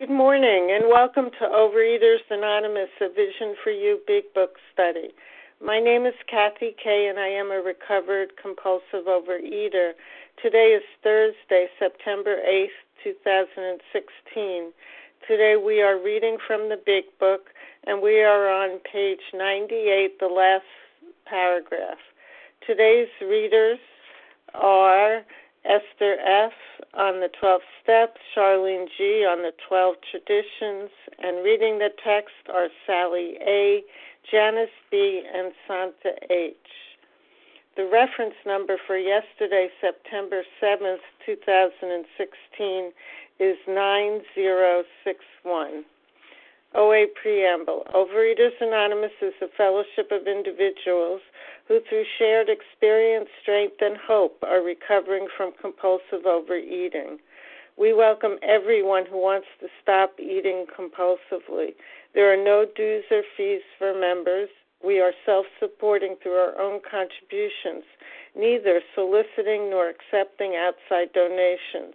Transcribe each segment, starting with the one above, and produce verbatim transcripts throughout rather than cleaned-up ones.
Good morning, and welcome to Overeaters Anonymous, A Vision for You Big Book Study. My name is Kathy Kay, and I am a recovered compulsive overeater. Today is Thursday, September eighth, two thousand sixteen. Today we are reading from the Big Book, and we are on page ninety-eight, the last paragraph. Today's readers are Esther F. on the twelve steps, Charlene G. on the twelve traditions, and reading the text are Sally A., Janice B., and Santa H. The reference number for yesterday, September seventh, two thousand sixteen, is nine zero six one. O A Preamble. Overeaters Anonymous is a fellowship of individuals who through shared experience, strength, and hope are recovering from compulsive overeating. We welcome everyone who wants to stop eating compulsively. There are no dues or fees for members. We are self-supporting through our own contributions, neither soliciting nor accepting outside donations.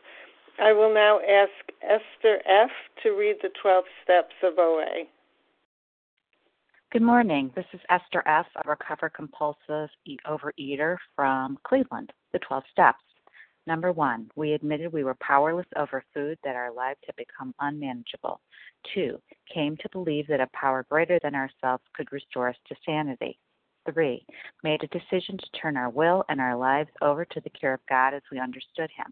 I will now ask Esther F. to read the twelve steps of O A. Good morning. This is Esther F., a recovered compulsive overeater from Cleveland. The twelve steps. Number one, we admitted we were powerless over food, that our lives had become unmanageable. Two, came to believe that a power greater than ourselves could restore us to sanity. Three, made a decision to turn our will and our lives over to the care of God as we understood him.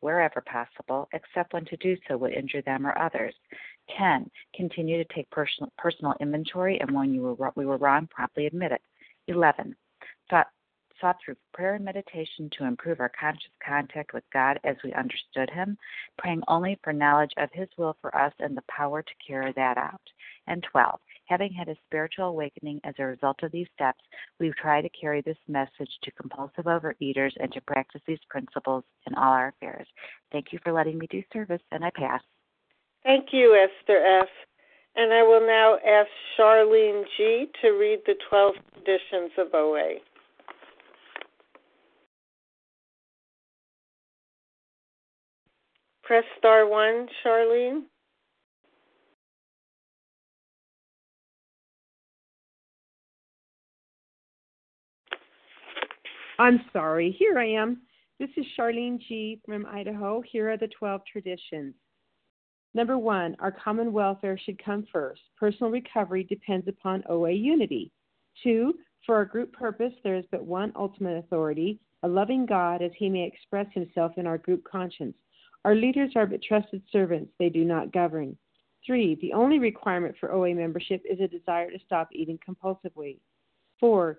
wherever possible, except when to do so would injure them or others. ten. Continue to take personal, personal inventory, and when you were, we were wrong, promptly admit it. eleven. Sought, sought through prayer and meditation to improve our conscious contact with God as we understood him, praying only for knowledge of his will for us and the power to carry that out. And twelve. Having had a spiritual awakening as a result of these steps, we try to carry this message to compulsive overeaters and to practice these principles in all our affairs. Thank you for letting me do service, and I pass. Thank you, Esther F. And I will now ask Charlene G. to read the twelve traditions of O A. Press star one, Charlene. I'm sorry. Here I am. This is Charlene G. from Idaho. Here are the twelve traditions. Number one, our common welfare should come first. Personal recovery depends upon O A unity. Two, for our group purpose, there is but one ultimate authority, a loving God, as he may express himself in our group conscience. Our leaders are but trusted servants. They do not govern. Three, the only requirement for O A membership is a desire to stop eating compulsively. Four,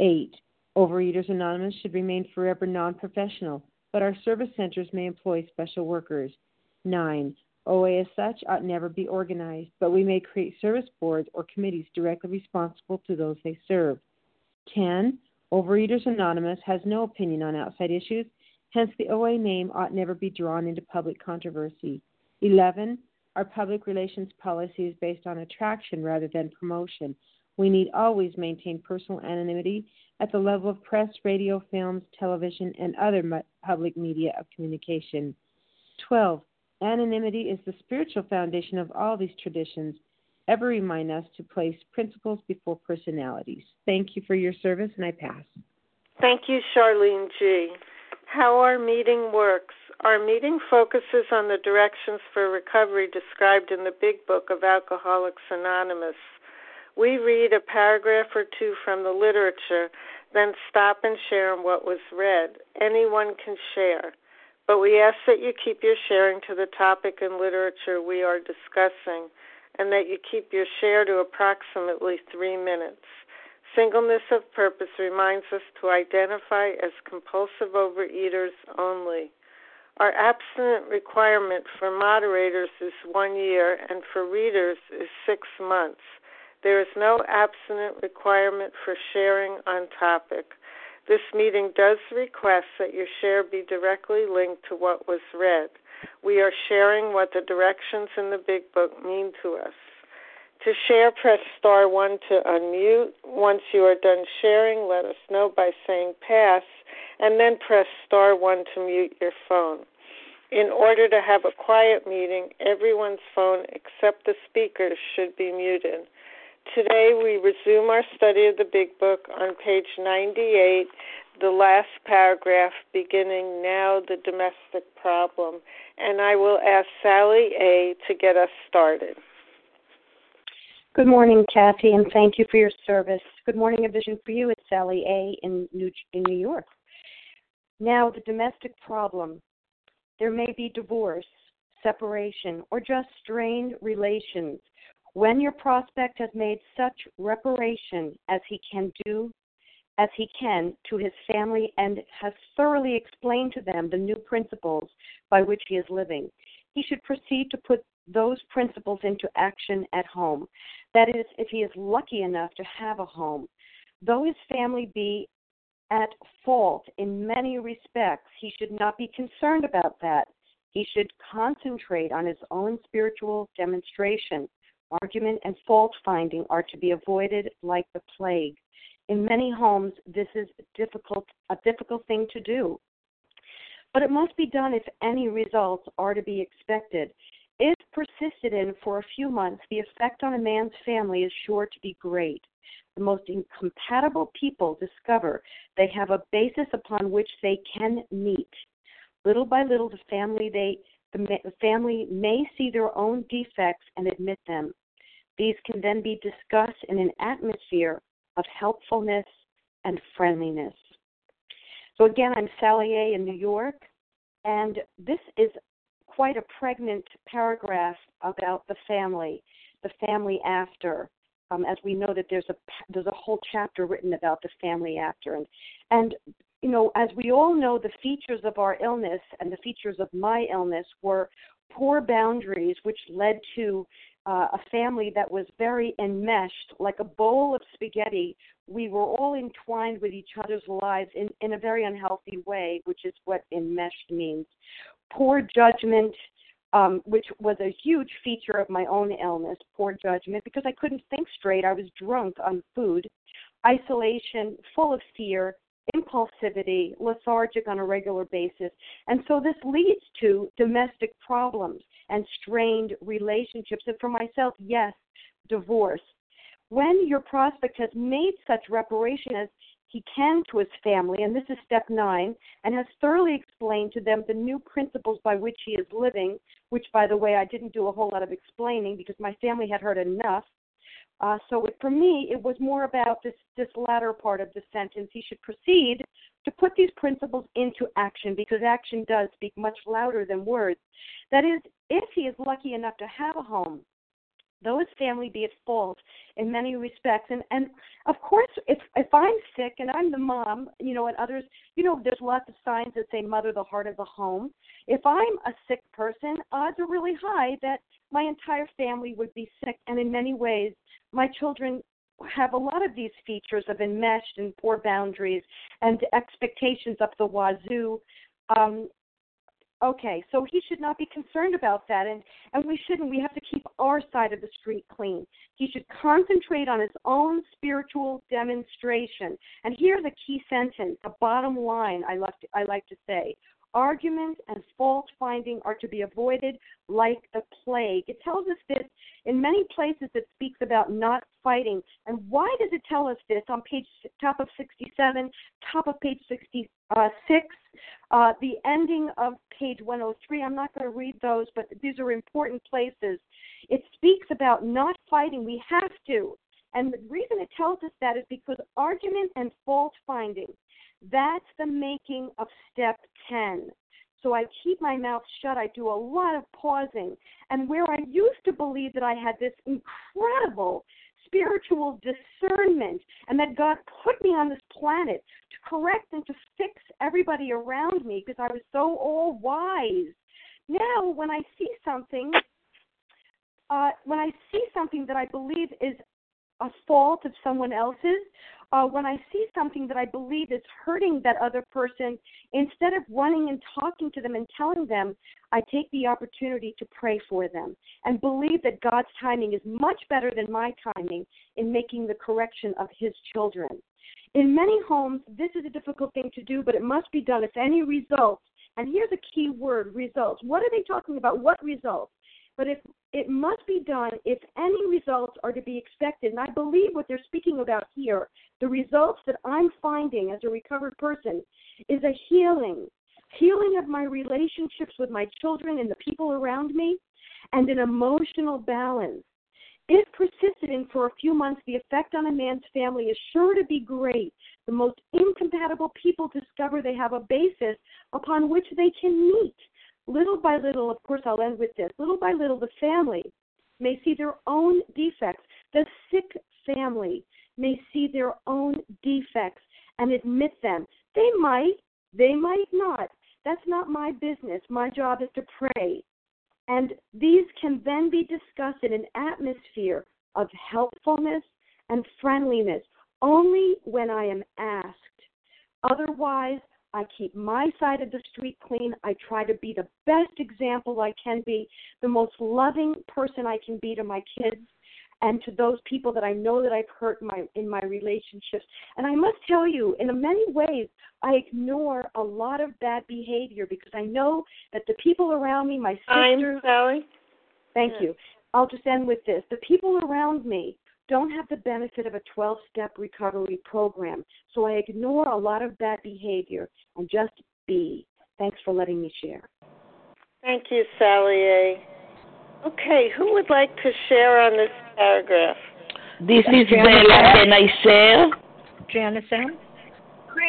Eight, Overeaters Anonymous should remain forever non-professional, but our service centers may employ special workers. nine. O A as such ought never be organized, but we may create service boards or committees directly responsible to those they serve. ten. Overeaters Anonymous has no opinion on outside issues, hence the O A name ought never be drawn into public controversy. eleven. Our public relations policy is based on attraction rather than promotion. We need always maintain personal anonymity at the level of press, radio, films, television, and other public media of communication. twelve. Anonymity is the spiritual foundation of all these traditions. Ever remind us to place principles before personalities. Thank you for your service, and I pass. Thank you, Charlene G. How our meeting works. Our meeting focuses on the directions for recovery described in the Big Book of Alcoholics Anonymous. We read a paragraph or two from the literature, then stop and share on what was read. Anyone can share, but we ask that you keep your sharing to the topic and literature we are discussing, and that you keep your share to approximately three minutes. Singleness of purpose reminds us to identify as compulsive overeaters only. Our abstinent requirement for moderators is one year, and for readers is six months. There is no abstinent requirement for sharing on topic. This meeting does request that your share be directly linked to what was read. We are sharing what the directions in the Big Book mean to us. To share, press star one to unmute. Once you are done sharing, let us know by saying pass, and then press star one to mute your phone. In order to have a quiet meeting, everyone's phone except the speaker's should be muted. Today we resume our study of the Big Book on page ninety-eight, the last paragraph beginning now the domestic problem, and I will ask Sally A. to get us started. Good morning, Kathy, and thank you for your service. Good morning, A Vision for You. It's Sally A. in New, in New York. Now the domestic problem. There may be divorce, separation, or just strained relations. When your prospect has made such reparation as he can do, as he can to his family and has thoroughly explained to them the new principles by which he is living, he should proceed to put those principles into action at home. That is, if he is lucky enough to have a home. Though his family be at fault in many respects, he should not be concerned about that. He should concentrate on his own spiritual demonstration. Argument and fault-finding are to be avoided like the plague. In many homes, this is difficult, a difficult thing to do. But it must be done if any results are to be expected. If persisted in for a few months, the effect on a man's family is sure to be great. The most incompatible people discover they have a basis upon which they can meet. Little by little, the family they The family may see their own defects and admit them. These can then be discussed in an atmosphere of helpfulness and friendliness. So again, I'm Sally A. in New York, and this is quite a pregnant paragraph about the family, the family after. Um, as we know that there's a there's a whole chapter written about the family after, and and. You know, as we all know, the features of our illness and the features of my illness were poor boundaries, which led to uh, a family that was very enmeshed, like a bowl of spaghetti. We were all entwined with each other's lives in, in a very unhealthy way, which is what enmeshed means. Poor judgment, um, which was a huge feature of my own illness, poor judgment, because I couldn't think straight. I was drunk on food. Isolation, full of fear. Impulsivity, lethargic on a regular basis. And so this leads to domestic problems and strained relationships. And for myself, yes, divorce. When your prospect has made such reparation as he can to his family, and this is step nine, and has thoroughly explained to them the new principles by which he is living, which, by the way, I didn't do a whole lot of explaining because my family had heard enough. Uh, so it, for me, it was more about this, this latter part of the sentence. He should proceed to put these principles into action because action does speak much louder than words. That is, if he is lucky enough to have a home, those family be at fault in many respects. And, and of course, if if I'm sick and I'm the mom, you know, and others, you know, there's lots of signs that say mother, the heart of the home. If I'm a sick person, odds are really high that my entire family would be sick. And in many ways, my children have a lot of these features of enmeshed and poor boundaries and expectations up the wazoo. Um, Okay, so he should not be concerned about that, and, and we shouldn't. We have to keep our side of the street clean. He should concentrate on his own spiritual demonstration. And here's a key sentence, a bottom line I like to, I like to say. Argument and fault-finding are to be avoided like the plague. It tells us this in many places. It speaks about not fighting. And why does it tell us this? On page top of sixty-seven, top of page sixty-six, uh, the ending of page one oh three. I'm not going to read those, but these are important places. It speaks about not fighting. We have to. And the reason it tells us that is because argument and fault-finding, that's the making of step ten. So I keep my mouth shut. I do a lot of pausing. And where I used to believe that I had this incredible spiritual discernment and that God put me on this planet to correct and to fix everybody around me because I was so all wise. Now when I see something, uh, when I see something that I believe is a fault of someone else's, Uh, when I see something that I believe is hurting that other person, instead of running and talking to them and telling them, I take the opportunity to pray for them and believe that God's timing is much better than my timing in making the correction of his children. In many homes, this is a difficult thing to do, but it must be done if any results. And here's a key word, results. What are they talking about? What results? But if it must be done if any results are to be expected. And I believe what they're speaking about here, the results that I'm finding as a recovered person, is a healing, healing of my relationships with my children and the people around me, and an emotional balance. If persisted in for a few months, the effect on a man's family is sure to be great. The most incompatible people discover they have a basis upon which they can meet. Little by little, of course, I'll end with this. Little by little, the family may see their own defects. The sick family may see their own defects and admit them. They might, they might not. That's not my business. My job is to pray. And these can then be discussed in an atmosphere of helpfulness and friendliness, only when I am asked. Otherwise, I keep my side of the street clean. I try to be the best example I can be, the most loving person I can be to my kids and to those people that I know that I've hurt my, in my relationships. And I must tell you, in many ways, I ignore a lot of bad behavior because I know that the people around me, my sister, I'm Sally. Thank yeah. you. I'll just end with this. The people around me don't have the benefit of a twelve-step recovery program. So I ignore a lot of bad behavior and just be. Thanks for letting me share. Thank you, Sally A. Okay, who would like to share on this paragraph? This is Bella. Can I share? Janice M.,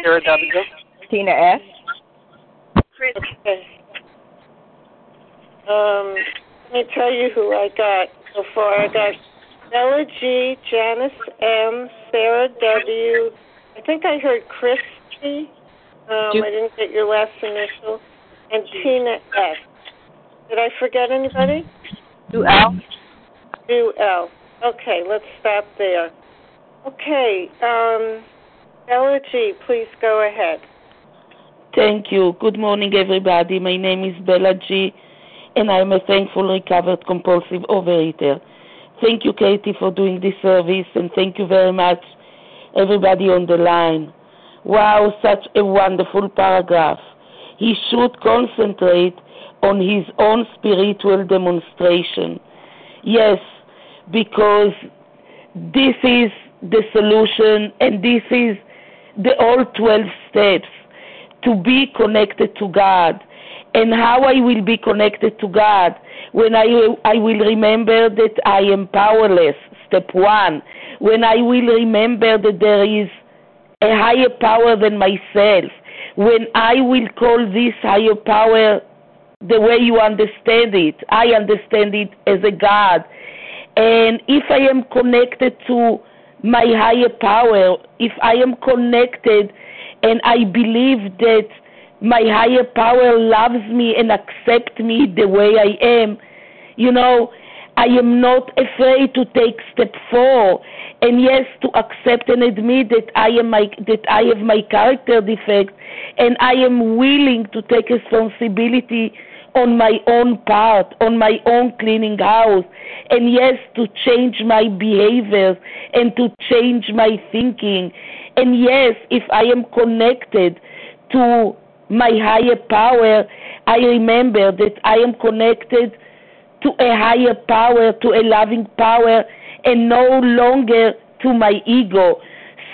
Sarah W., Tina S. Okay. Um, let me tell you who I got so far. I got Bella G., Janice M., Sarah W., I think I heard Christy, um, I didn't get your last initial, and Tina S. Did I forget anybody? Du L. Du L. Okay, let's stop there. Okay, um, Bella G., please go ahead. Thank you. Good morning, everybody. My name is Bella G., and I'm a thankful recovered compulsive overeater. Thank you, Katie, for doing this service, and thank you very much, everybody on the line. Wow, such a wonderful paragraph. He should concentrate on his own spiritual demonstration. Yes, because this is the solution, and this is the all twelve steps, to be connected to God. And how I will be connected to God when I I will remember that I am powerless, step one. When I will remember that there is a higher power than myself. When I will call this higher power the way you understand it. I understand it as a God. And if I am connected to my higher power, if I am connected and I believe that my higher power loves me and accepts me the way I am, you know, I am not afraid to take step four, and yes, to accept and admit that I am my, that I have my character defect, and I am willing to take responsibility on my own part, on my own cleaning house, and yes, to change my behaviors and to change my thinking. And yes, if I am connected to my higher power, I remember that I am connected to a higher power, to a loving power, and no longer to my ego.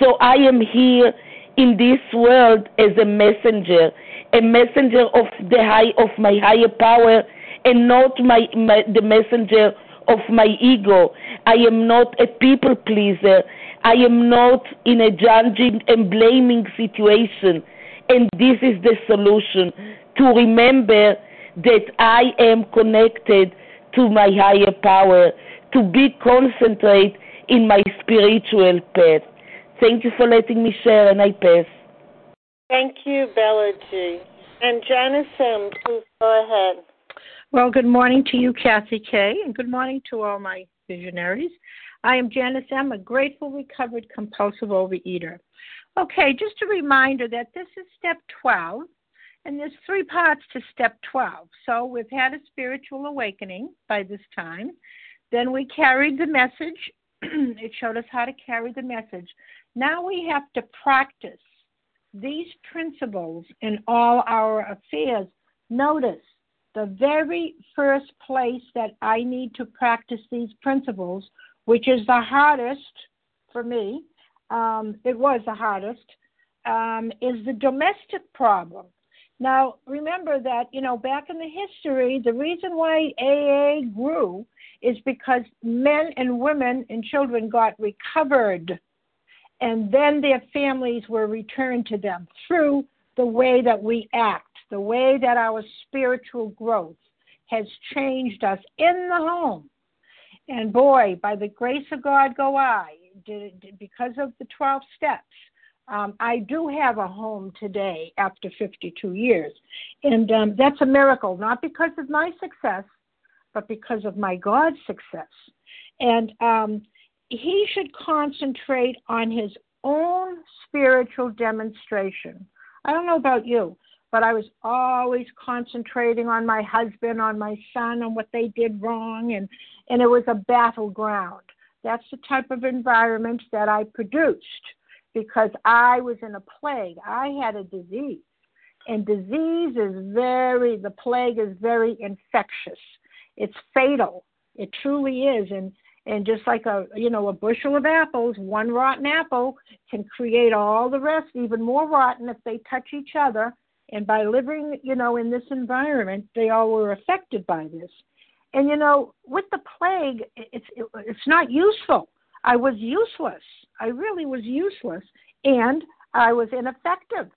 So I am here in this world as a messenger, a messenger of the high, of my higher power, and not my, my the messenger of my ego. I am not a people pleaser. I am not in a judging and blaming situation. And this is the solution, to remember that I am connected to my higher power, to be concentrated in my spiritual path. Thank you for letting me share, and I pass. Thank you, Bella G. And Janice M., please go ahead. Well, good morning to you, Kathy Kay, and good morning to all my visionaries. I am Janice M., a grateful, recovered, compulsive overeater. Okay, just a reminder that this is step twelve, and there's three parts to step twelve. So we've had a spiritual awakening by this time. Then we carried the message. It showed us how to carry the message. Now we have to practice these principles in all our affairs. Notice the very first place that I need to practice these principles, which is the hardest for me, um, it was the hardest, um, is the domestic problem. Now, remember that, you know, back in the history, the reason why A A grew is because men and women and children got recovered, and then their families were returned to them through the way that we act, the way that our spiritual growth has changed us in the home. And boy, by the grace of God go I, did, did, because of the twelve steps, um, I do have a home today after fifty-two years. And um, that's a miracle, not because of my success, but because of my God's success. And um, he should concentrate on his own spiritual demonstration. I don't know about you, but I was always concentrating on my husband, on my son, on what they did wrong, and, and it was a battleground. That's the type of environment that I produced because I was in a plague. I had a disease, and disease is very, the plague is very infectious. It's fatal. It truly is, and And just like a, you know, a bushel of apples, one rotten apple can create all the rest, even more rotten if they touch each other. And by living, you know, in this environment, they all were affected by this. And, you know, with the plague, it's it, it's not useful. I was useless. I really was useless. And I was ineffective.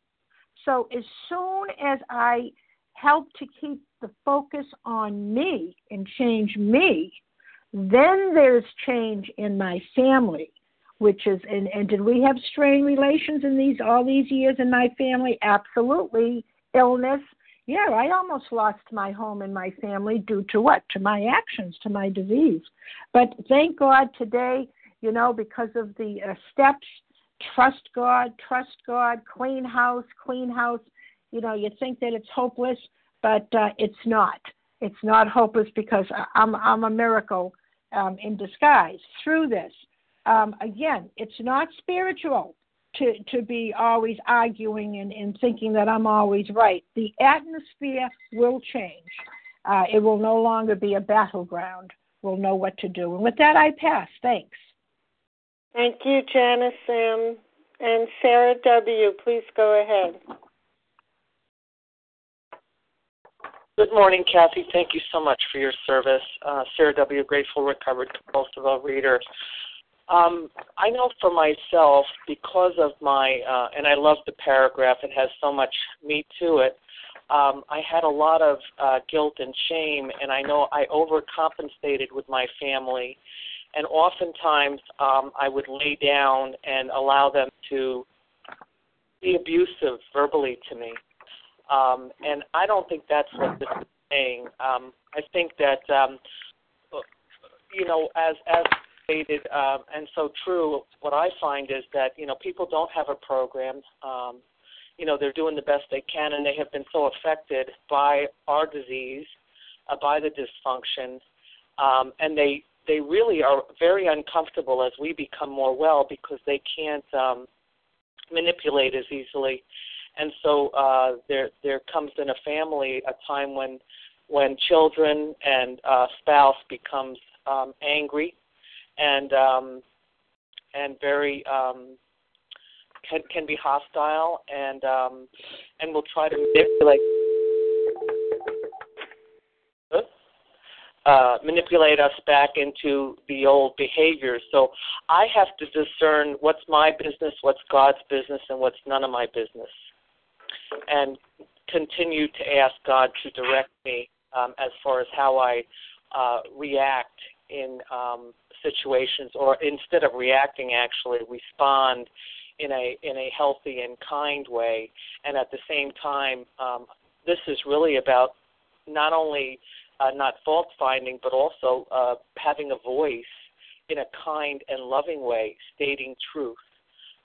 So as soon as I helped to keep the focus on me and change me, then there's change in my family, which is, and, and did we have strained relations in these all these years in my family? Absolutely. Illness. Yeah, I almost lost my home and my family due to what? To my actions, to my disease. But thank God today, you know, because of the uh, steps, trust God, trust God, clean house, clean house. You know, you think that it's hopeless, but uh, it's not. It's not hopeless because I'm I'm a miracle um, in disguise through this. Um, again, it's not spiritual to, to be always arguing and, and thinking that I'm always right. The atmosphere will change. Uh, it will no longer be a battleground. We'll know what to do. And with that, I pass. Thanks. Thank you, Janice M. And Sarah W., please go ahead. Good morning, Kathy. Thank you so much for your service. Uh, Sarah W., grateful, recovered, compulsive overeater. Um, I know for myself, because of my, uh, and I love the paragraph, it has so much me to it, um, I had a lot of uh, guilt and shame, and I know I overcompensated with my family, And oftentimes um, I would lay down and allow them to be abusive verbally to me. Um, and I don't think that's what this is saying. Um, I think that, um, you know, as as stated uh, and so true, what I find is that, you know, people don't have a program. Um, you know, they're doing the best they can, and they have been so affected by our disease, uh, by the dysfunction, um, and they they really are very uncomfortable as we become more well because they can't um, manipulate as easily. And so uh, there there comes in a family a time when when children and uh, spouse becomes um, angry and um, and very um, can can be hostile and um, and will try to manipulate uh, manipulate us back into the old behaviors. So I have to discern what's my business, what's God's business, and what's none of my business. And continue to ask God to direct me um, as far as how I uh, react in um, situations, or instead of reacting, actually respond in a in a healthy and kind way. And at the same time, um, this is really about not only uh, not fault finding, but also uh, having a voice in a kind and loving way, stating truth.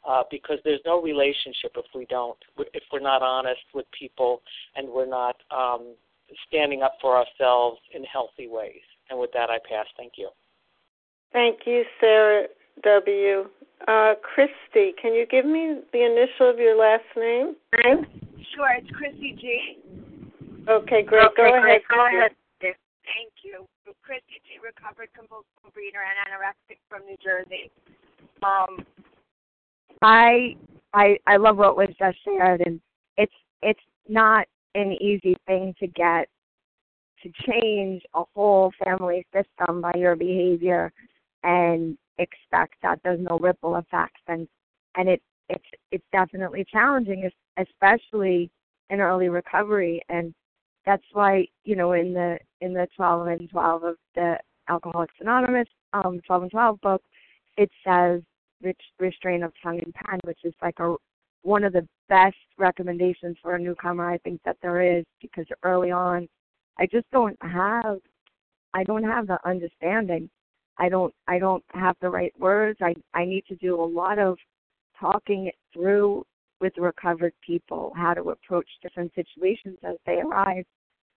Uh, because there's no relationship if we don't, if we're not honest with people and we're not um, standing up for ourselves in healthy ways. And with that, I pass. Thank you. Thank you, Sarah W. Uh, Christy, can you give me the initial of your last name? Sure, it's Christy G. Okay, great. Okay, go great. ahead. Go ahead. Thank you. Christy G, recovered compulsive reader and anorexic from New Jersey. Um. I I I love what was just shared, and it's it's not an easy thing to get to change a whole family system by your behavior and expect that there's no ripple effects, and and it it's it's definitely challenging, especially in early recovery, and that's why, you know, in the in the twelve and twelve of the Alcoholics Anonymous um, twelve and twelve book, it says restraint of tongue and pen, which is like a, one of the best recommendations for a newcomer, I think, that there is, because early on, I just don't have, I don't have the understanding. I don't, I don't have the right words. I, I need to do a lot of talking it through with recovered people, how to approach different situations as they arise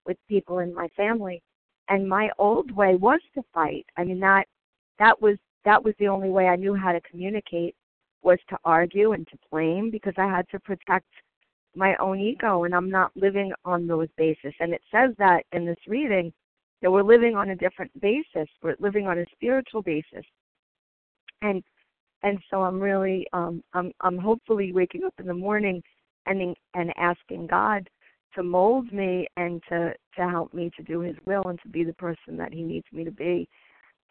with people in my family. And my old way was to fight. I mean, that, that was, That was the only way I knew how to communicate, was to argue and to blame, because I had to protect my own ego, and I'm not living on those bases. And it says that in this reading, that we're living on a different basis. We're living on a spiritual basis. And and so I'm really, um, I'm I'm hopefully waking up in the morning and and asking God to mold me and to, to help me to do His will and to be the person that He needs me to be.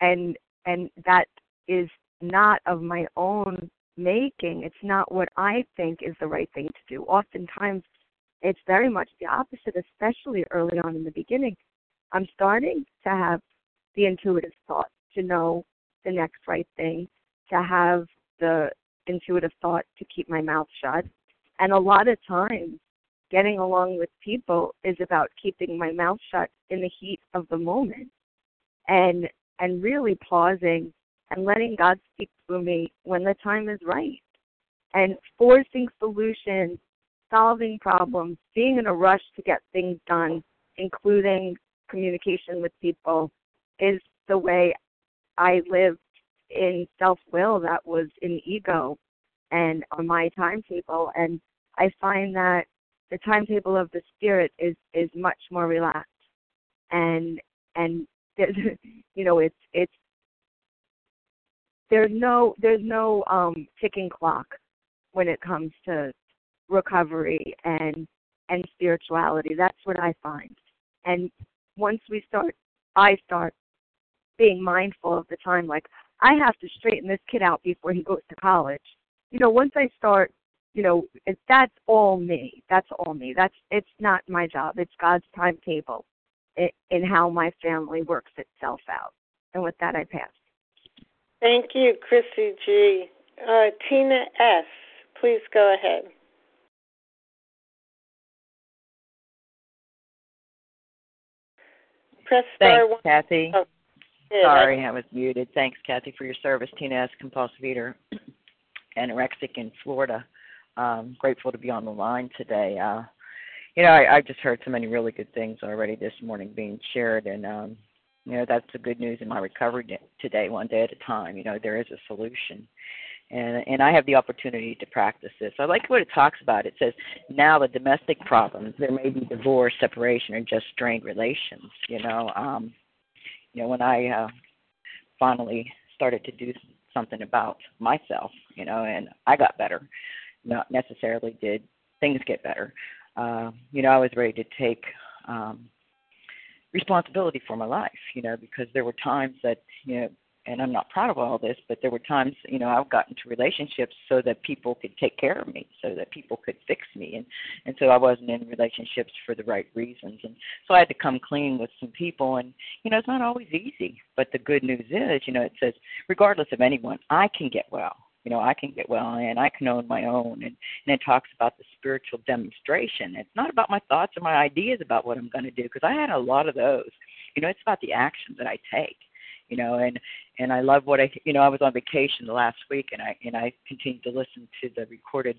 And and that is not of my own making. It's not what I think is the right thing to do. Oftentimes, it's very much the opposite, especially early on in the beginning. I'm starting to have the intuitive thought to know the next right thing, to have the intuitive thought to keep my mouth shut. And a lot of times, getting along with people is about keeping my mouth shut in the heat of the moment. And and really pausing and letting God speak through me when the time is right, and forcing solutions, solving problems, being in a rush to get things done, including communication with people, is the way I lived in self-will that was in ego and on my timetable. And I find that the timetable of the Spirit is, is much more relaxed, and and you know, it's it's there's no there's no um, ticking clock when it comes to recovery and and spirituality. That's what I find. And once we start, I start being mindful of the time. Like, I have to straighten this kid out before he goes to college. You know, once I start, you know, it, that's all me. That's all me. That's it's not my job. It's God's timetable in how my family works itself out. And with that, I pass. Thank you, Christy G. Uh, Tina S., please go ahead. Press Thanks, star one. Kathy. Oh, yeah. Sorry, I was muted. Thanks, Kathy, for your service. Tina S., compulsive eater, anorexic in Florida. Um, grateful to be on the line today. Uh, you know, I, I just heard so many really good things already this morning being shared, and um, you know, that's the good news in my recovery today, one day at a time. You know, there is a solution. And and I have the opportunity to practice this. I like what it talks about. It says, now the domestic problems, there may be divorce, separation, or just strained relations. You know, um, you know, when I uh, finally started to do something about myself, you know, and I got better. Not necessarily did things get better. Uh, you know, I was ready to take um, responsibility for my life, you know, because there were times that, you know, and I'm not proud of all this, but there were times, you know, I've gotten into relationships so that people could take care of me, so that people could fix me. And, and so I wasn't in relationships for the right reasons. And so I had to come clean with some people. And, you know, it's not always easy. But the good news is, you know, it says, regardless of anyone, I can get well. You know, I can get well, and I can own my own. And, and it talks about the spiritual demonstration. It's not about my thoughts or my ideas about what I'm going to do, because I had a lot of those. You know, it's about the actions that I take. You know, and, and I love what I, you know, I was on vacation the last week, and I and I continued to listen to the recorded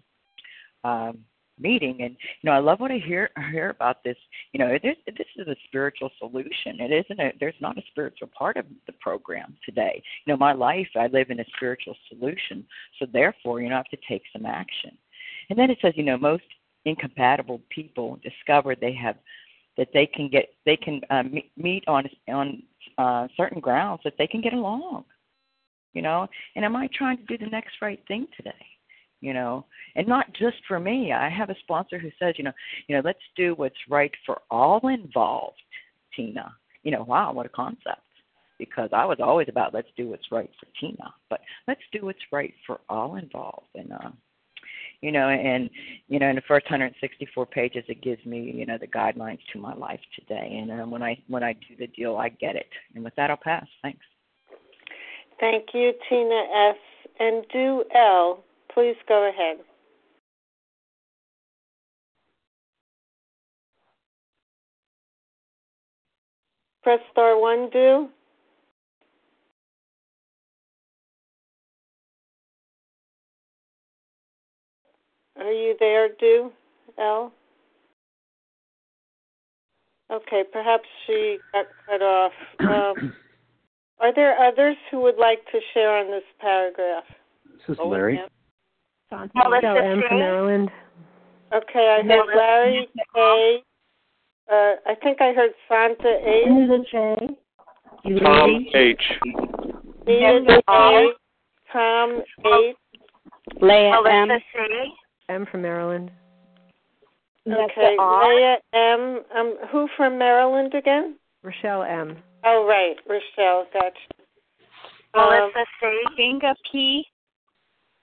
um, meeting. And, you know, I love what I hear hear about this. You know, this, this is a spiritual solution. It isn't a, there's not a spiritual part of the program today. You know, my life, I live in a spiritual solution. So therefore, you know, I have to take some action. And then it says, you know, most incompatible people discover they have, that they can get, they can uh, meet on, on, Uh, certain grounds that they can get along, you know. And am I trying to do the next right thing today, you know? And not just for me. I have a sponsor who says, you know, you know, let's do what's right for all involved, Tina. You know, wow, what a concept. Because I was always about let's do what's right for Tina, but let's do what's right for all involved. And uh, you know, and you know, in the first one hundred sixty-four pages, it gives me, you know, the guidelines to my life today. And um, when I when I do the deal, I get it. And with that, I'll pass. Thanks. Thank you, Tina S. And Du L., please go ahead. Press star one, Du. Are you there, Du L? Okay, perhaps she got cut off. Um, are there others who would like to share on this paragraph? This is Larry. Santa H. from Maryland. Okay, I heard Larry K. Uh, I think I heard Santa A. Anita J. Tom H. Anita J. Tom H. Leah M. M from Maryland. Okay, Leah M. Um, who from Maryland again? Rochelle M. Oh, right, Rochelle, gotcha. Melissa C. Vanga P.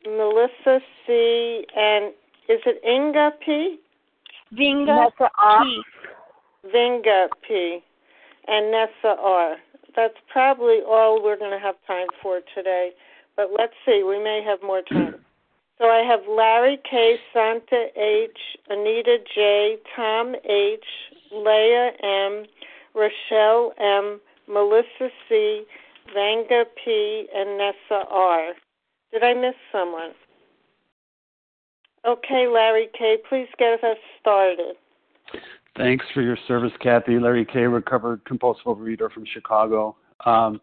Melissa C. And is it Inga P? Vanga P. Vanga P. And Nessa R. That's probably all we're going to have time for today, but let's see. We may have more time. So I have Larry K., Santa H., Anita J., Tom H., Leah M., Rochelle M., Melissa C., Vanga P., and Nessa R. Did I miss someone? Okay, Larry K., please get us started. Thanks for your service, Kathy. Larry K., recovered compulsive overeater from Chicago. Um,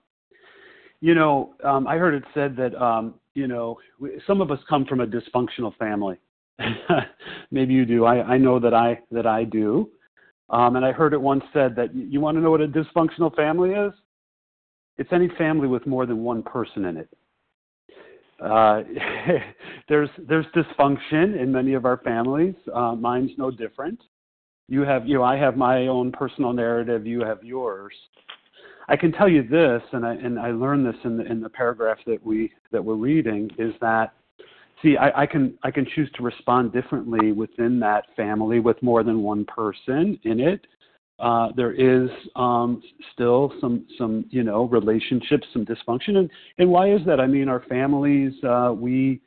you know, um, I heard it said that... Um, You know, some of us come from a dysfunctional family. Maybe you do. I, I know that I that I do. Um, and I heard it once said that you, you want to know what a dysfunctional family is? It's any family with more than one person in it. Uh, there's there's dysfunction in many of our families. Uh, mine's no different. You have you know, I have my own personal narrative. You have yours. I can tell you this, and I and I learned this in the in the paragraph that we that we're reading, is that see I, I can I can choose to respond differently within that family with more than one person in it. Uh, there is um, still some, some, you know, relationships, some dysfunction. And, and why is that? I mean, our families, uh, we,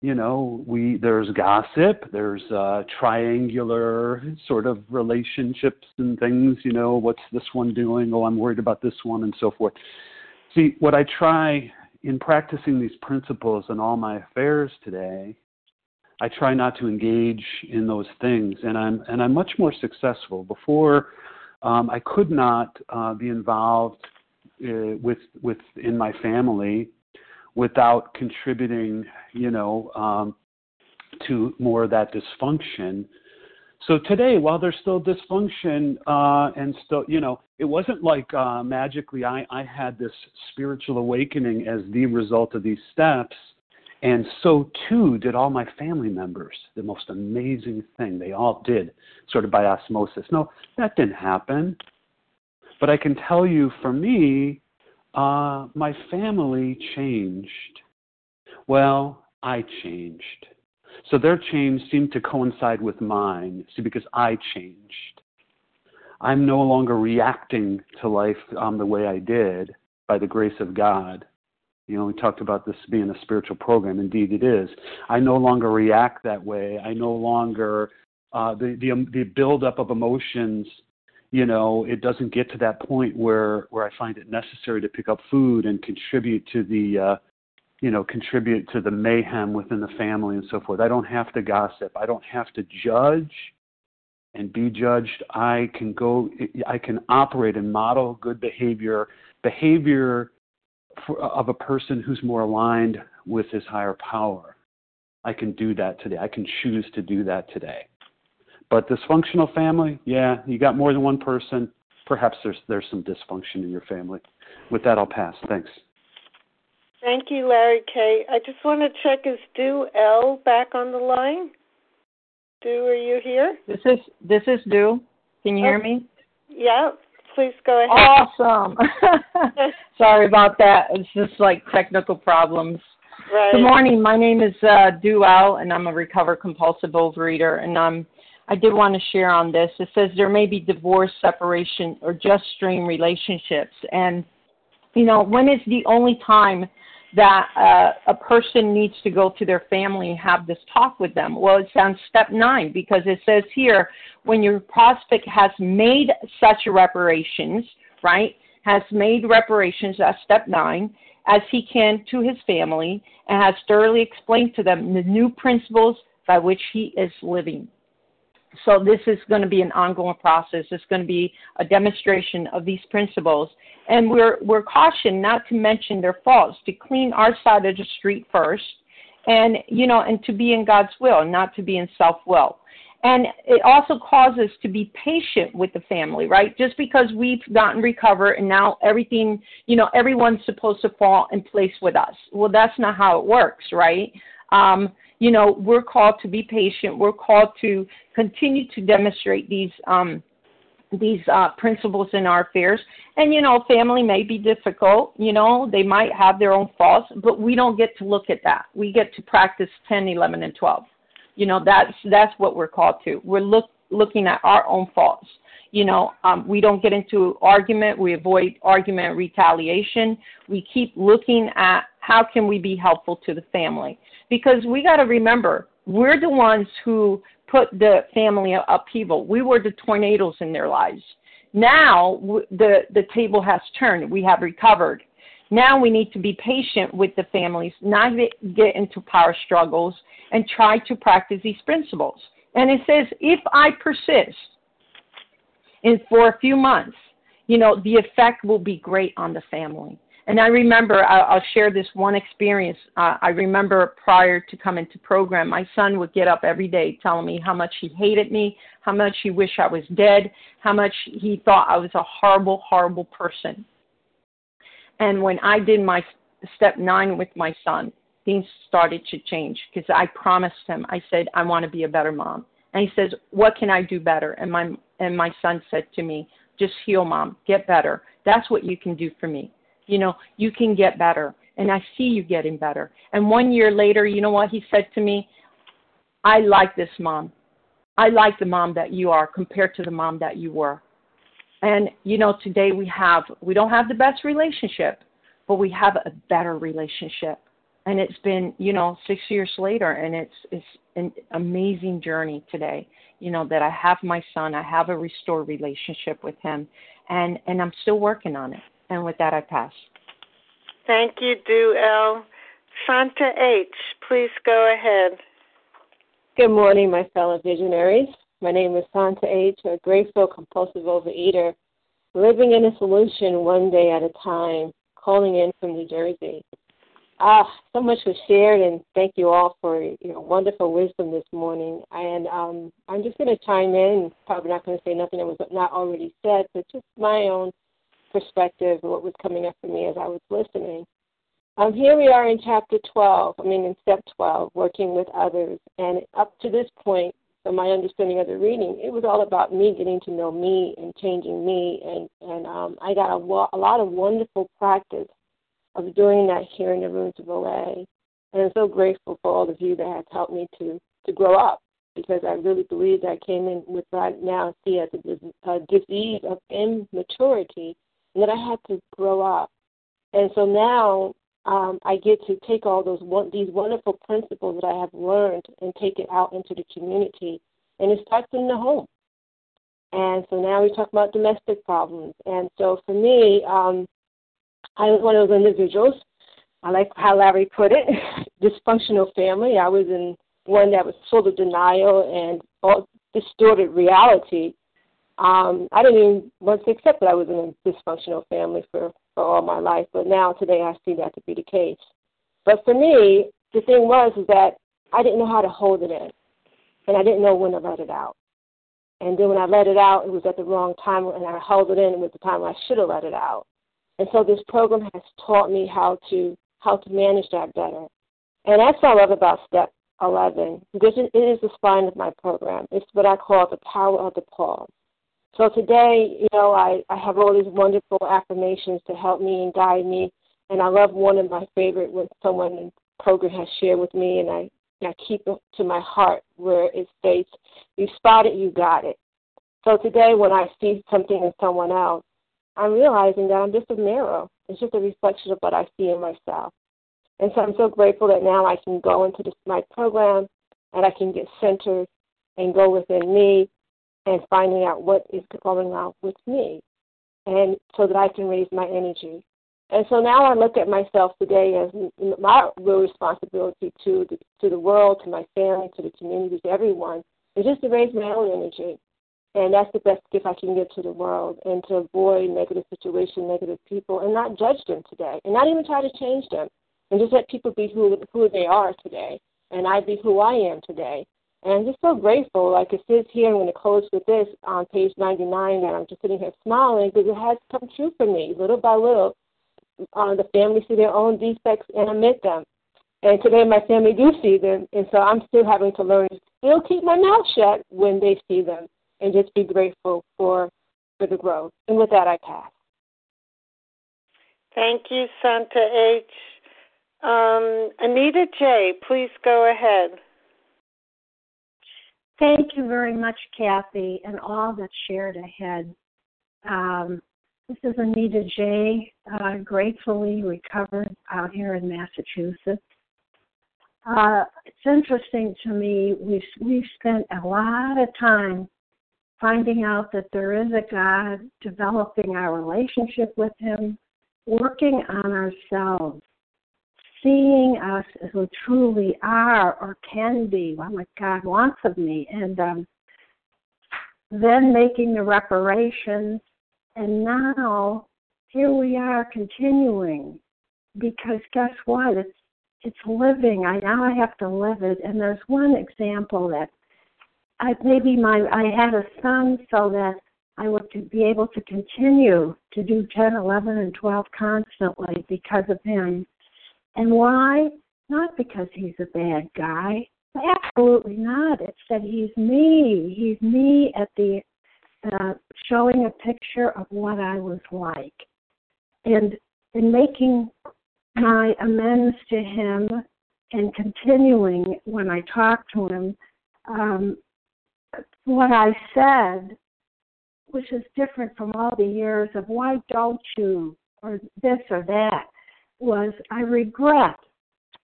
you know, we there's gossip, there's uh, triangular sort of relationships and things, you know, what's this one doing? Oh, I'm worried about this one and so forth. See, what I try in practicing these principles in all my affairs today, I try not to engage in those things, and I'm and I'm much more successful. Before, um, I could not uh, be involved uh, with with in my family without contributing, you know, um, to more of that dysfunction. So today, while there's still dysfunction uh, and still, you know, it wasn't like uh, magically I, I had this spiritual awakening as the result of these steps. And so, too, did all my family members. The most amazing thing. They all did, sort of by osmosis. No, that didn't happen. But I can tell you, for me, uh, my family changed. Well, I changed. So their change seemed to coincide with mine, see, because I changed. I'm no longer reacting to life um, the way I did, by the grace of God. You know, we talked about this being a spiritual program. Indeed, it is. I no longer react that way. I no longer, uh, the, the um, the buildup of emotions, you know, it doesn't get to that point where, where I find it necessary to pick up food and contribute to the, uh, you know, contribute to the mayhem within the family and so forth. I don't have to gossip. I don't have to judge and be judged. I can go, I can operate and model good behavior, behavior of a person who's more aligned with his higher power. I can do that today. I can choose to do that today. But dysfunctional family, yeah, you got more than one person. Perhaps there's there's some dysfunction in your family. With that, I'll pass. Thanks. Thank you, Larry K. I just want to check, is Du L. back on the line? Du, are you here? This is this is Du. Can you oh. hear me? Yeah. Please go ahead. Awesome. Sorry about that. It's just like technical problems. Right. Good morning. My name is uh, Du L., and I'm a recovered compulsive overeater. And um, I did want to share on this. It says there may be divorce, separation, or just strained relationships. And, you know, when is the only time that uh, a person needs to go to their family and have this talk with them? Well, it's on step nine, because it says here, when your prospect has made such reparations, right, has made reparations, that's step nine, as he can to his family, and has thoroughly explained to them the new principles by which he is living. So this is going to be an ongoing process. It's going to be a demonstration of these principles. And we're we're cautioned not to mention their faults, to clean our side of the street first, and, you know, and to be in God's will, not to be in self-will. And it also calls us to be patient with the family, right? Just because we've gotten recovered and now everything, you know, everyone's supposed to fall in place with us. Well, that's not how it works, right? Um, you know, we're called to be patient. We're called to continue to demonstrate these um, these uh, principles in our affairs. And, you know, family may be difficult. You know, they might have their own faults, but we don't get to look at that. We get to practice ten, eleven, and twelve. You know, that's that's what we're called to. We're look, looking at our own faults. You know, um, we don't get into argument. We avoid argument, retaliation. We keep looking at how can we be helpful to the family. Because we got to remember, we're the ones who put the family upheaval. We were the tornadoes in their lives. Now the, the table has turned. We have recovered. Now we need to be patient with the families, not get into power struggles, and try to practice these principles. And it says, if I persist in for a few months, you know, the effect will be great on the family. And I remember, I'll share this one experience. Uh, I remember prior to coming to program, my son would get up every day telling me how much he hated me, how much he wished I was dead, how much he thought I was a horrible, horrible person. And when I did my step nine with my son, things started to change, because I promised him. I said, I want to be a better mom. And he says, what can I do better? And my and my son said to me, just heal, Mom, get better. That's what you can do for me. You know, you can get better, and I see you getting better. And one year later, you know what he said to me? I like this mom. I like the mom that you are compared to the mom that you were. And, you know, today we have, we don't have the best relationship, but we have a better relationship. And it's been, you know, six years later, and it's it's an amazing journey today, you know, that I have my son, I have a restored relationship with him, and, and I'm still working on it. And with that, I pass. Thank you, Du L. Santa H., please go ahead. Good morning, my fellow visionaries. My name is Santa H., a grateful, compulsive overeater, living in a solution one day at a time, calling in from New Jersey. Ah, so much was shared, and thank you all for your wonderful wisdom this morning. And um, I'm just going to chime in, probably not going to say nothing that was not already said, but just my own perspective and what was coming up for me as I was listening. Um, here we are in chapter twelve, I mean in step twelve, working with others. And up to this point, from my understanding of the reading, it was all about me getting to know me and changing me. And, and um, I got a, wa- a lot of wonderful practice of doing that here in the rooms of O A. And I'm so grateful for all of you that have helped me to, to grow up, because I really believe that I came in with what I now see as a, a disease of immaturity, and that I had to grow up. And so now um, I get to take all those one, these wonderful principles that I have learned and take it out into the community. And it starts in the home. And so now we talk about domestic problems. And so for me, um, I was one of those individuals, I like how Larry put it, dysfunctional family. I was in one that was full of denial and all distorted reality. Um, I didn't even want to accept that I was in a dysfunctional family for, for all my life, but now today I see that to be the case. But for me, the thing was is that I didn't know how to hold it in, and I didn't know when to let it out. And then when I let it out, it was at the wrong time, and I held it in with the time I should have let it out. And so this program has taught me how to how to manage that better. And that's what I love about Step eleven. This is, it is the spine of my program. It's what I call the power of the pause. So today, you know, I, I have all these wonderful affirmations to help me and guide me. And I love one of my favorite when someone in the program has shared with me, and I, and I keep it to my heart where it states, you spot it, you got it. So today when I see something in someone else, I'm realizing that I'm just a mirror. It's just a reflection of what I see in myself. And so I'm so grateful that now I can go into this, my program, and I can get centered and go within me and finding out what is going on with me, and so that I can raise my energy. And so now I look at myself today as my real responsibility to the, to the world, to my family, to the community, to everyone, is just to raise my own energy. And that's the best gift I can give to the world, and to avoid negative situations, negative people, and not judge them today, and not even try to change them, and just let people be who who they are today, and I be who I am today. And I'm just so grateful. Like it says here, I'm going to close with this on page ninety-nine, that I'm just sitting here smiling because it has come true for me, little by little. Uh, the family see their own defects and admit them. And today my family do see them, and so I'm still having to learn to still keep my mouth shut when they see them, and just be grateful for, for the growth. And with that, I pass. Thank you, Santa H. Um, Anita J., please go ahead. Thank you very much, Kathy, and all that shared ahead. Um, this is Anita J., uh, gratefully recovered out here in Massachusetts. Uh, it's interesting to me, we've, we've spent a lot of time finding out that there is a God, developing our relationship with him, working on ourselves, seeing us as we truly are or can be, what God wants of me, and um, then making the reparations. And now here we are continuing, because guess what? It's, it's living. I Now I have to live it. And there's one example that I, maybe my I had a son so that I would be able to continue to do ten, eleven, and twelve constantly because of him. And why? Not because he's a bad guy. Absolutely not. It's that he's me. He's me at the uh, showing a picture of what I was like. And in making my amends to him and continuing when I talk to him, um, what I said which is different from all the years of why don't you or this or that, was I regret.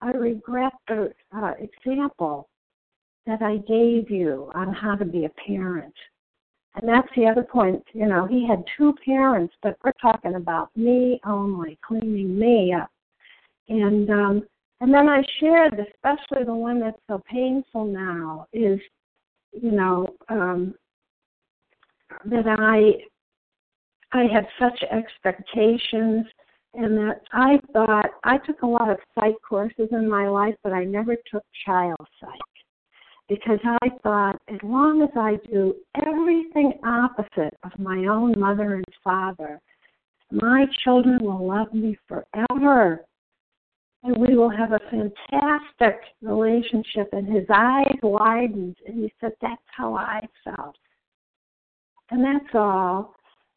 I regret the uh, example that I gave you on how to be a parent. And that's the other point. You know, he had two parents, but we're talking about me only, cleaning me up. And um, and then I shared, especially the one that's so painful now, is, you know, um, that I I had such expectations, and that I thought, I took a lot of psych courses in my life, but I never took child psych, because I thought as long as I do everything opposite of my own mother and father, my children will love me forever, and we will have a fantastic relationship. And his eyes widened, and he said, that's how I felt. And that's all.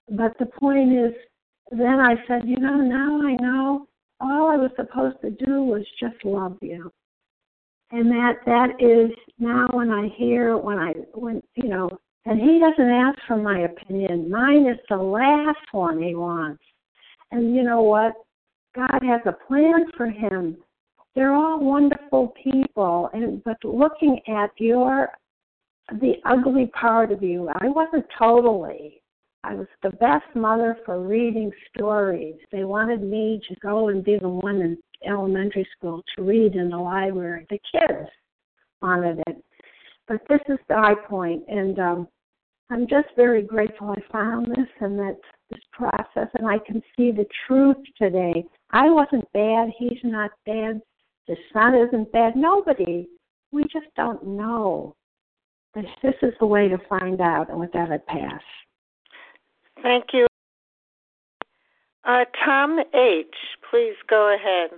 But the point is, then I said, you know, now I know all I was supposed to do was just love you. And that, that is now when I hear, when I, when you know, and he doesn't ask for my opinion. Mine is the last one he wants. And you know what? God has a plan for him. They're all wonderful people. And but looking at your, the ugly part of you, I wasn't totally. I was the best mother for reading stories. They wanted me to go and be the one in elementary school to read in the library. The kids wanted it. But this is the high point, and um, I'm just very grateful I found this and that this process, and I can see the truth today. I wasn't bad. He's not bad. The son isn't bad. Nobody. We just don't know. But this is the way to find out, and with that, I pass. Thank you. Uh, Tom H., please go ahead.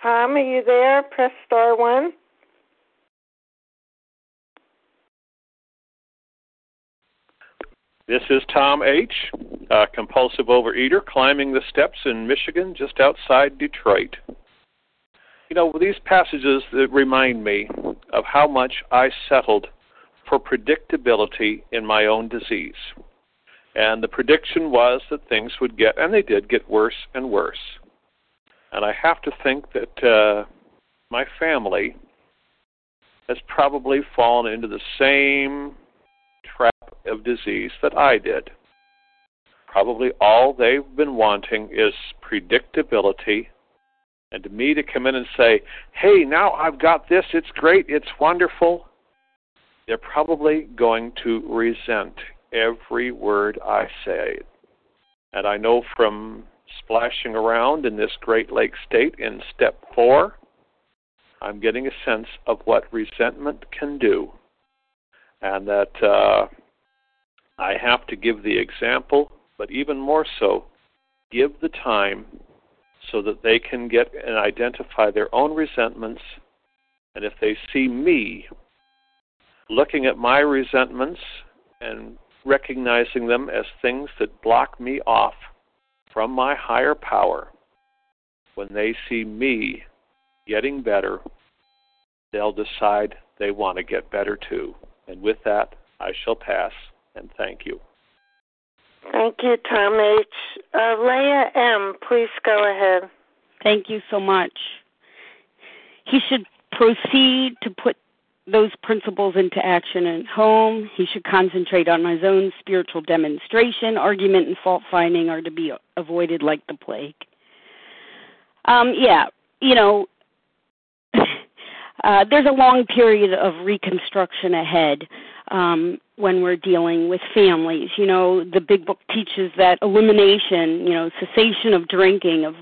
Tom, are you there? Press star one. This is Tom H., a compulsive overeater climbing the steps in Michigan just outside Detroit. You know, these passages that remind me of how much I settled for predictability in my own disease. And the prediction was that things would get, and they did get worse and worse. And I have to think that uh, my family has probably fallen into the same trap of disease that I did. Probably all they've been wanting is predictability. And to me to come in and say, hey, now I've got this, it's great, it's wonderful, they're probably going to resent every word I say. And I know from splashing around in this Great Lake State in step four, I'm getting a sense of what resentment can do. And that uh, I have to give the example, but even more so, give the time so that they can get and identify their own resentments. And if they see me looking at my resentments and recognizing them as things that block me off from my higher power, when they see me getting better, they'll decide they want to get better too. And with that, I shall pass, and thank you. Thank you, Tom H. Uh, Leah M., please go ahead. Thank you so much. He should proceed to put those principles into action at home. He should concentrate on his own spiritual demonstration. Argument and fault-finding are to be avoided like the plague. Um, yeah, you know, uh, there's a long period of reconstruction ahead. Um, when we're dealing with families, you know, the Big Book teaches that elimination, you know, cessation of drinking, of,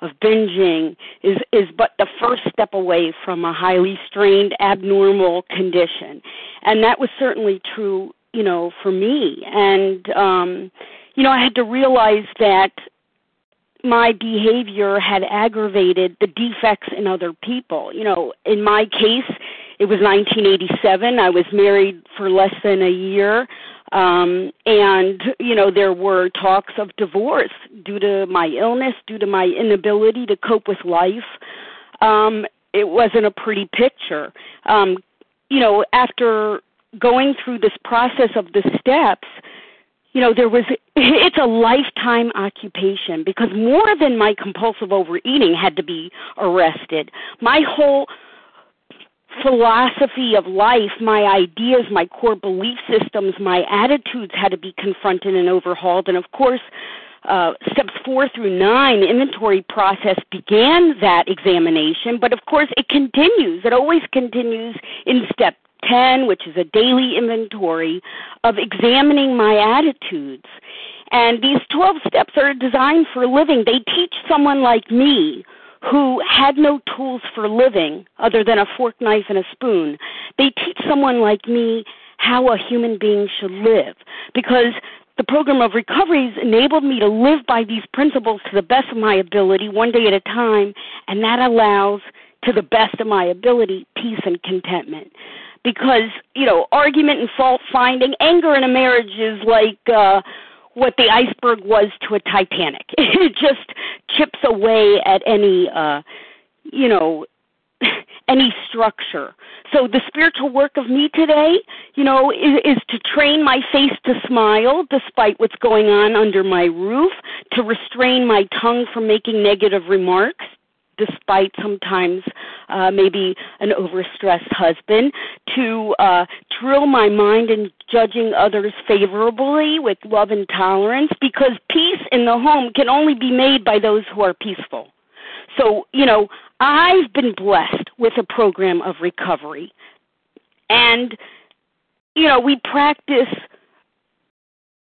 of binging is, is but the first step away from a highly strained, abnormal condition. And that was certainly true, you know, for me. And, um, you know, I had to realize that my behavior had aggravated the defects in other people. You know, in my case, it was nineteen eighty-seven. I was married for less than a year, um, and, you know, there were talks of divorce due to my illness, due to my inability to cope with life. Um, it wasn't a pretty picture. Um, you know, after going through this process of the steps, you know, there was, it's a lifetime occupation, because more than my compulsive overeating had to be arrested. My whole philosophy of life, my ideas, my core belief systems, my attitudes had to be confronted and overhauled. And of course, uh, steps four through nine, inventory process, began that examination. But of course, it continues. It always continues in step ten, which is a daily inventory of examining my attitudes. And these twelve steps are designed for living. They teach someone like me, who had no tools for living other than a fork, knife, and a spoon. They teach someone like me how a human being should live, because the program of recoveries enabled me to live by these principles to the best of my ability, one day at a time, and that allows, to the best of my ability, peace and contentment. Because, you know, argument and fault-finding, anger in a marriage is like uh, what the iceberg was to a Titanic. It just chips away at any, uh, you know, any structure. So the spiritual work of me today, you know, is, is to train my face to smile despite what's going on under my roof, to restrain my tongue from making negative remarks, despite sometimes uh, maybe an overstressed husband, to uh, drill my mind in judging others favorably with love and tolerance, because peace in the home can only be made by those who are peaceful. So, you know, I've been blessed with a program of recovery. And, you know, we practice,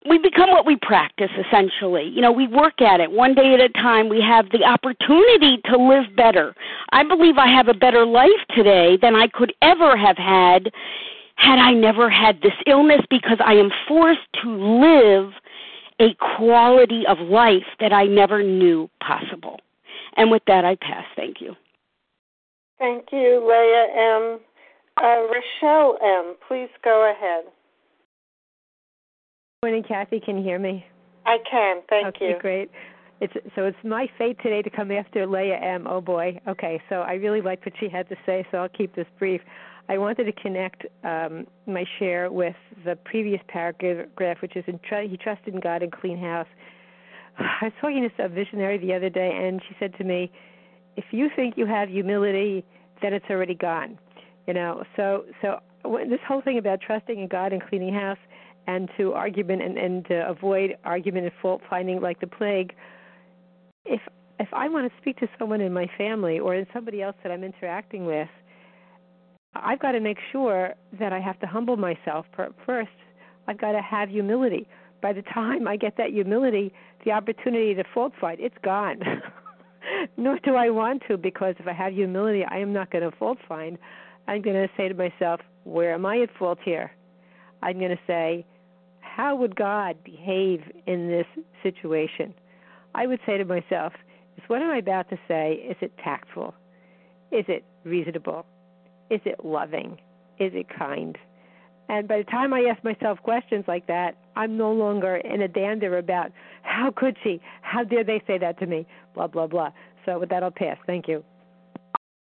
we become what we practice, essentially. You know, we work at it one day at a time. We have the opportunity to live better. I believe I have a better life today than I could ever have had had I never had this illness, because I am forced to live a quality of life that I never knew possible. And with that, I pass. Thank you. Thank you, Leah M. Uh, Rochelle M., please go ahead. Good morning, Kathy. Can you hear me? I can. Thank okay, you. Okay, great. It's, so it's my fate today to come after Leah M. Oh, boy. Okay, so I really liked what she had to say, so I'll keep this brief. I wanted to connect um, my share with the previous paragraph, which is, in tr- he trusted in God and clean house. I was talking to a visionary the other day, and she said to me, if you think you have humility, then it's already gone. You know, so, so this whole thing about trusting in God and cleaning house, and to argument and, and to avoid argument and fault-finding like the plague, if if I want to speak to someone in my family or in somebody else that I'm interacting with, I've got to make sure that I have to humble myself first. I've got to have humility. By the time I get that humility, the opportunity to fault-find, it's gone. Nor do I want to, because if I have humility, I am not going to fault-find. I'm going to say to myself, where am I at fault here? I'm going to say, how would God behave in this situation? I would say to myself, is what am I about to say, is it tactful? Is it reasonable? Is it loving? Is it kind? And by the time I ask myself questions like that, I'm no longer in a dander about, how could she? How dare they say that to me? Blah, blah, blah. So with that, I'll pass. Thank you.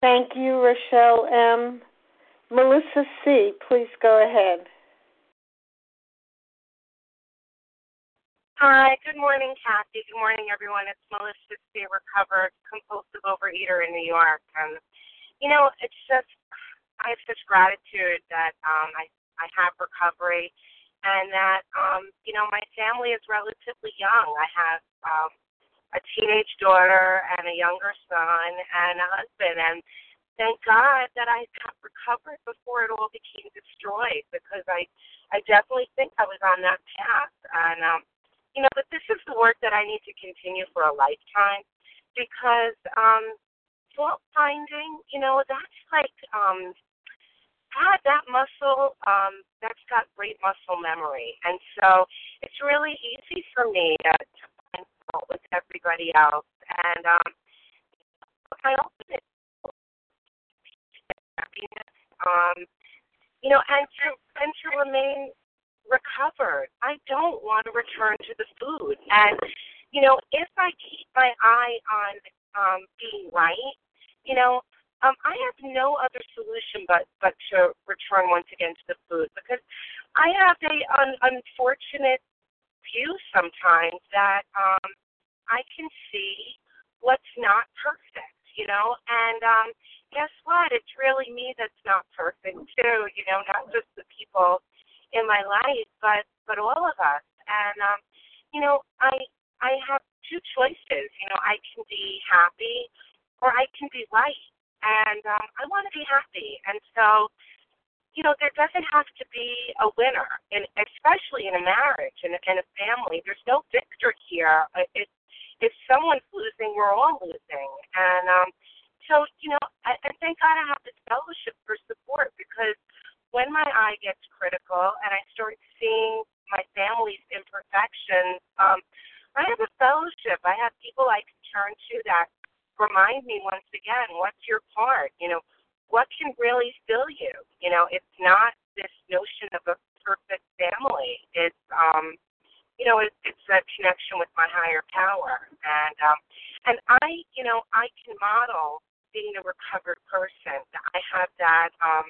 Thank you, Rochelle M. Melissa C., please go ahead. Hi, good morning, Kathy. Good morning, everyone. It's Melissa C., recovered compulsive overeater in New York. Um, you know, it's just, I have such gratitude that um, I, I have recovery, and that, um, you know, my family is relatively young. I have um, a teenage daughter and a younger son and a husband, and thank God that I got recovered before it all became destroyed, because I, I definitely think I was on that path, and um, you know, but this is the work that I need to continue for a lifetime, because um, fault finding, you know, that's like, um, God, that muscle, um, that's got great muscle memory. And so it's really easy for me to find fault with everybody else. And um, I open it to happiness, um, you know, and to, and to remain recovered. I don't want to return to the food. And, you know, if I keep my eye on um, being right, you know, Um, I have no other solution but, but to return once again to the food, because I have a un- unfortunate view sometimes that um, I can see what's not perfect, you know, and um, guess what? It's really me that's not perfect too, you know, not just the people in my life, but, but all of us. And, um, you know, I I have two choices. You know, I can be happy or I can be light. And um, I want to be happy. And so, you know, there doesn't have to be a winner, and especially in a marriage and in a family. There's no victor here. If, if someone's losing, we're all losing. And um, so, you know, I, I thank God I have this fellowship for support, because when my eye gets critical and I start seeing my family's imperfections, um, I have a fellowship. I have people I can turn to that remind me once again, what's your part? You know, what can really fill you? You know, it's not this notion of a perfect family. It's, um, you know, it, it's a connection with my higher power. And um, and I, you know, I can model being a recovered person. I have that, um,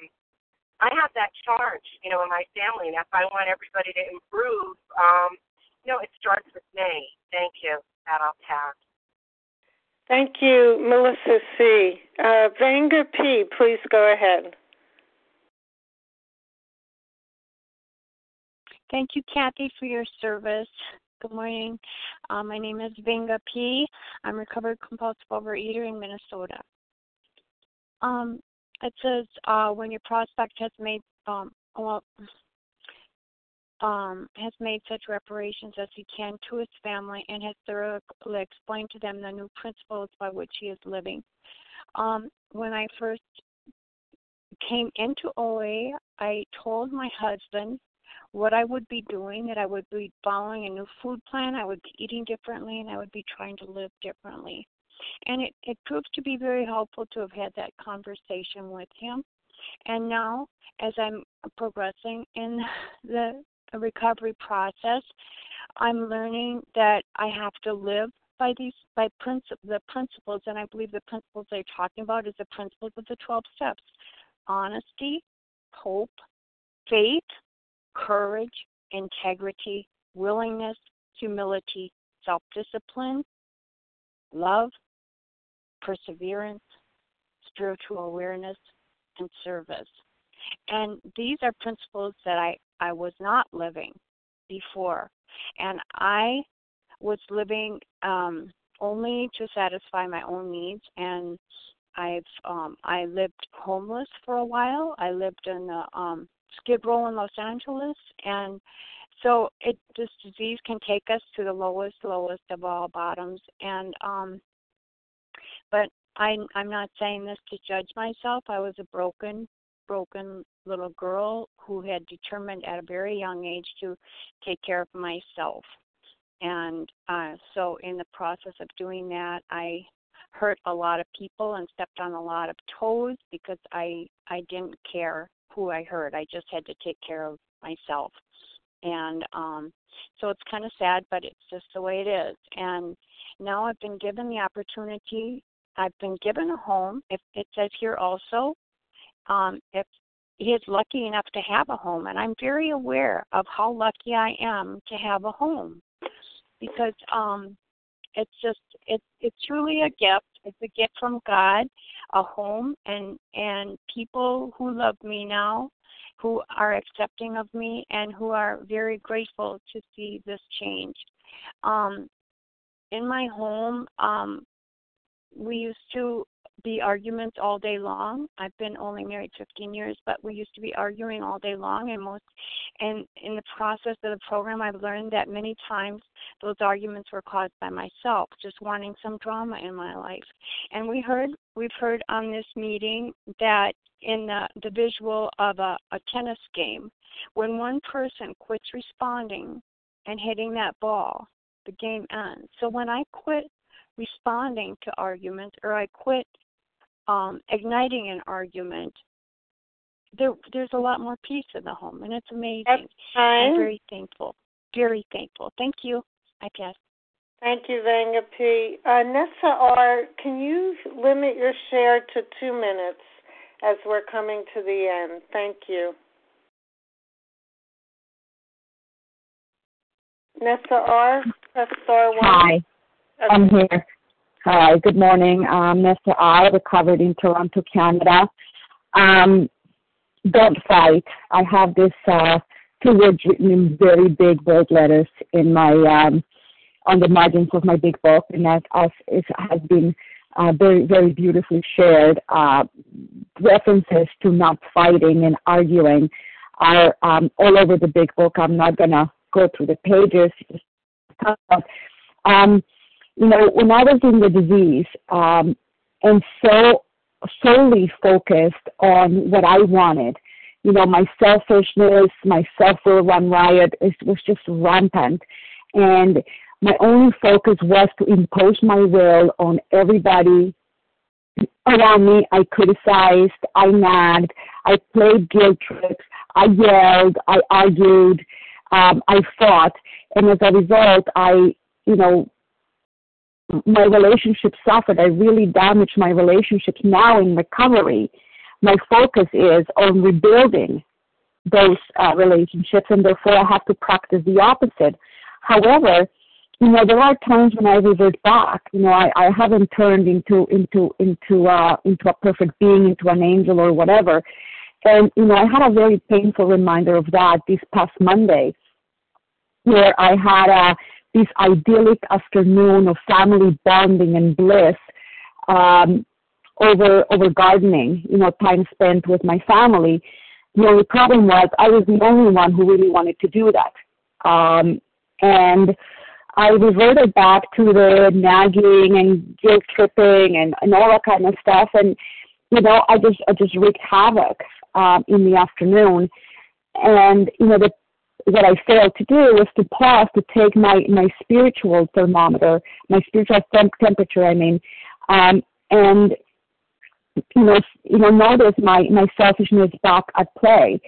I have that charge, you know, in my family. And if I want everybody to improve, um, you know, it starts with me. Thank you. That I'll pass. Thank you, Melissa C. Uh, Vanga P., please go ahead. Thank you, Kathy, for your service. Good morning. Uh, my name is Vanga P. I'm a recovered compulsive overeater in Minnesota. Um, it says uh, when your prospect has made um, well, Um, has made such reparations as he can to his family and has thoroughly explained to them the new principles by which he is living. Um, when I first came into O A, I told my husband what I would be doing, that I would be following a new food plan, I would be eating differently, and I would be trying to live differently. And it, it proved to be very helpful to have had that conversation with him. And now, as I'm progressing in the a recovery process, I'm learning that I have to live by these by princip- the principles, and I believe the principles they're talking about is the principles of the twelve steps: honesty, hope, faith, courage, integrity, willingness, humility, self-discipline, love, perseverance, spiritual awareness, and service. And these are principles that I I was not living before, and I was living um, only to satisfy my own needs. And I've um, I lived homeless for a while. I lived in the um, Skid Row in Los Angeles, and so it, this disease can take us to the lowest, lowest of all bottoms. And um, but I I'm not saying this to judge myself. I was a broken. broken little girl who had determined at a very young age to take care of myself. And uh, so in the process of doing that, I hurt a lot of people and stepped on a lot of toes because I, I didn't care who I hurt. I just had to take care of myself. And um, so it's kind of sad, but it's just the way it is. And now I've been given the opportunity. I've been given a home. If it says here also, Um, if he is lucky enough to have a home, and I'm very aware of how lucky I am to have a home, because um, it's just it's it's truly a gift. It's a gift from God, a home, and and people who love me now, who are accepting of me, and who are very grateful to see this change. Um, in my home, um, we used to. be arguments all day long. I've been only married fifteen years, but we used to be arguing all day long. And most, and in the process of the program, I've learned that many times those arguments were caused by myself, just wanting some drama in my life. And we heard, we've heard on this meeting that in the, the visual of a, a tennis game, when one person quits responding and hitting that ball, the game ends. So when I quit responding to arguments, or I quit Um, igniting an argument, there, there's a lot more peace in the home, and it's amazing. I'm very thankful. Very thankful. Thank you. I guess. Thank you, Vanga P. Uh, Nessa R., can you limit your share to two minutes as we're coming to the end? Thank you. Nessa R., press star one. Hi, okay. I'm here. Hi, good morning. Um, Nessa R., recovered in Toronto, Canada. Um, don't fight. I have this uh, two words written in very big bold letters in my um, on the margins of my big book, and that it has been uh, very, very beautifully shared. Uh, references to not fighting and arguing are um, all over the big book. I'm not gonna go through the pages. Um, you know, when I was in the disease, um, and so solely focused on what I wanted, you know, my selfishness, my self will run riot. It was just rampant, and my only focus was to impose my will on everybody around me. I criticized, I nagged, I played guilt trips, I yelled, I argued, um, I fought. And as a result, I, you know, my relationships suffered. I really damaged my relationships. Now in recovery, my focus is on rebuilding those uh, relationships, and therefore I have to practice the opposite. However, you know, there are times when I revert back. You know, I, I haven't turned into into into uh, into a perfect being, into an angel or whatever. And you know, I had a very painful reminder of that this past Monday, where I had a this idyllic afternoon of family bonding and bliss um, over over gardening. You know, time spent with my family. You know, the problem was I was the only one who really wanted to do that, um, and I reverted back to the nagging and guilt tripping and, and all that kind of stuff, and you know, I just I just wreaked havoc um, in the afternoon. And you know, the, what I failed to do was to pause to take my, my spiritual thermometer, my spiritual temp- temperature, I mean, um, and you know, you know, notice my, my selfishness back at play.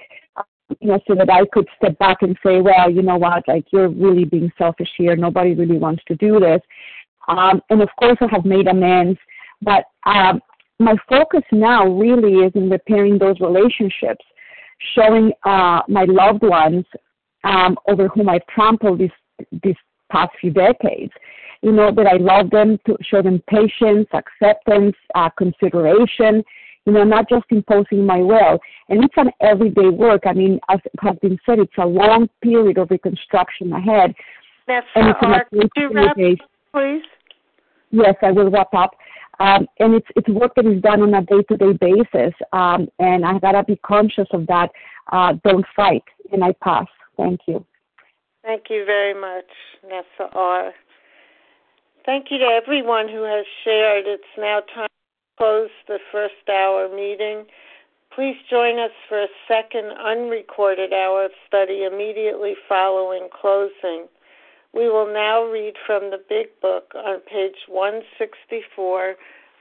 You know, so that I could step back and say, well, you know what, like, you're really being selfish here. Nobody really wants to do this. Um, and, of course, I have made amends. But um, my focus now really is in repairing those relationships, showing uh, my loved ones um, over whom I've trampled these, these past few decades, you know, that I love them, to show them patience, acceptance, uh, consideration, you know, not just imposing my will. And it's an everyday work. I mean, as has been said, it's a long period of reconstruction ahead. That's and it's our, could you wrap up, please? Yes, I will wrap up. Um, and it's it's work that is done on a day-to-day basis. Um, and I've got to be conscious of that. Uh, don't fight. And I pass. Thank you. Thank you very much, Nessa R. Thank you to everyone who has shared. It's now time close the first hour meeting. Please join us for a second unrecorded hour of study immediately following closing. We will now read from the Big Book on page one sixty-four,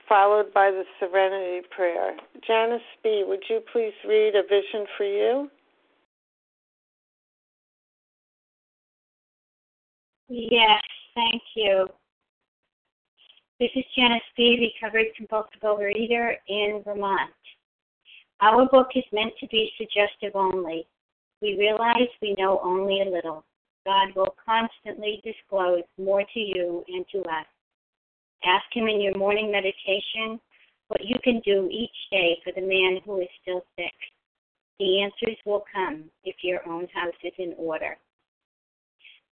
followed by the Serenity Prayer. Janice B., would you please read A Vision for You? Yes, thank you. This is Janice B., recovered compulsive overeater in Vermont. Our book is meant to be suggestive only. We realize we know only a little. God will constantly disclose more to you and to us. Ask Him in your morning meditation what you can do each day for the man who is still sick. The answers will come if your own house is in order.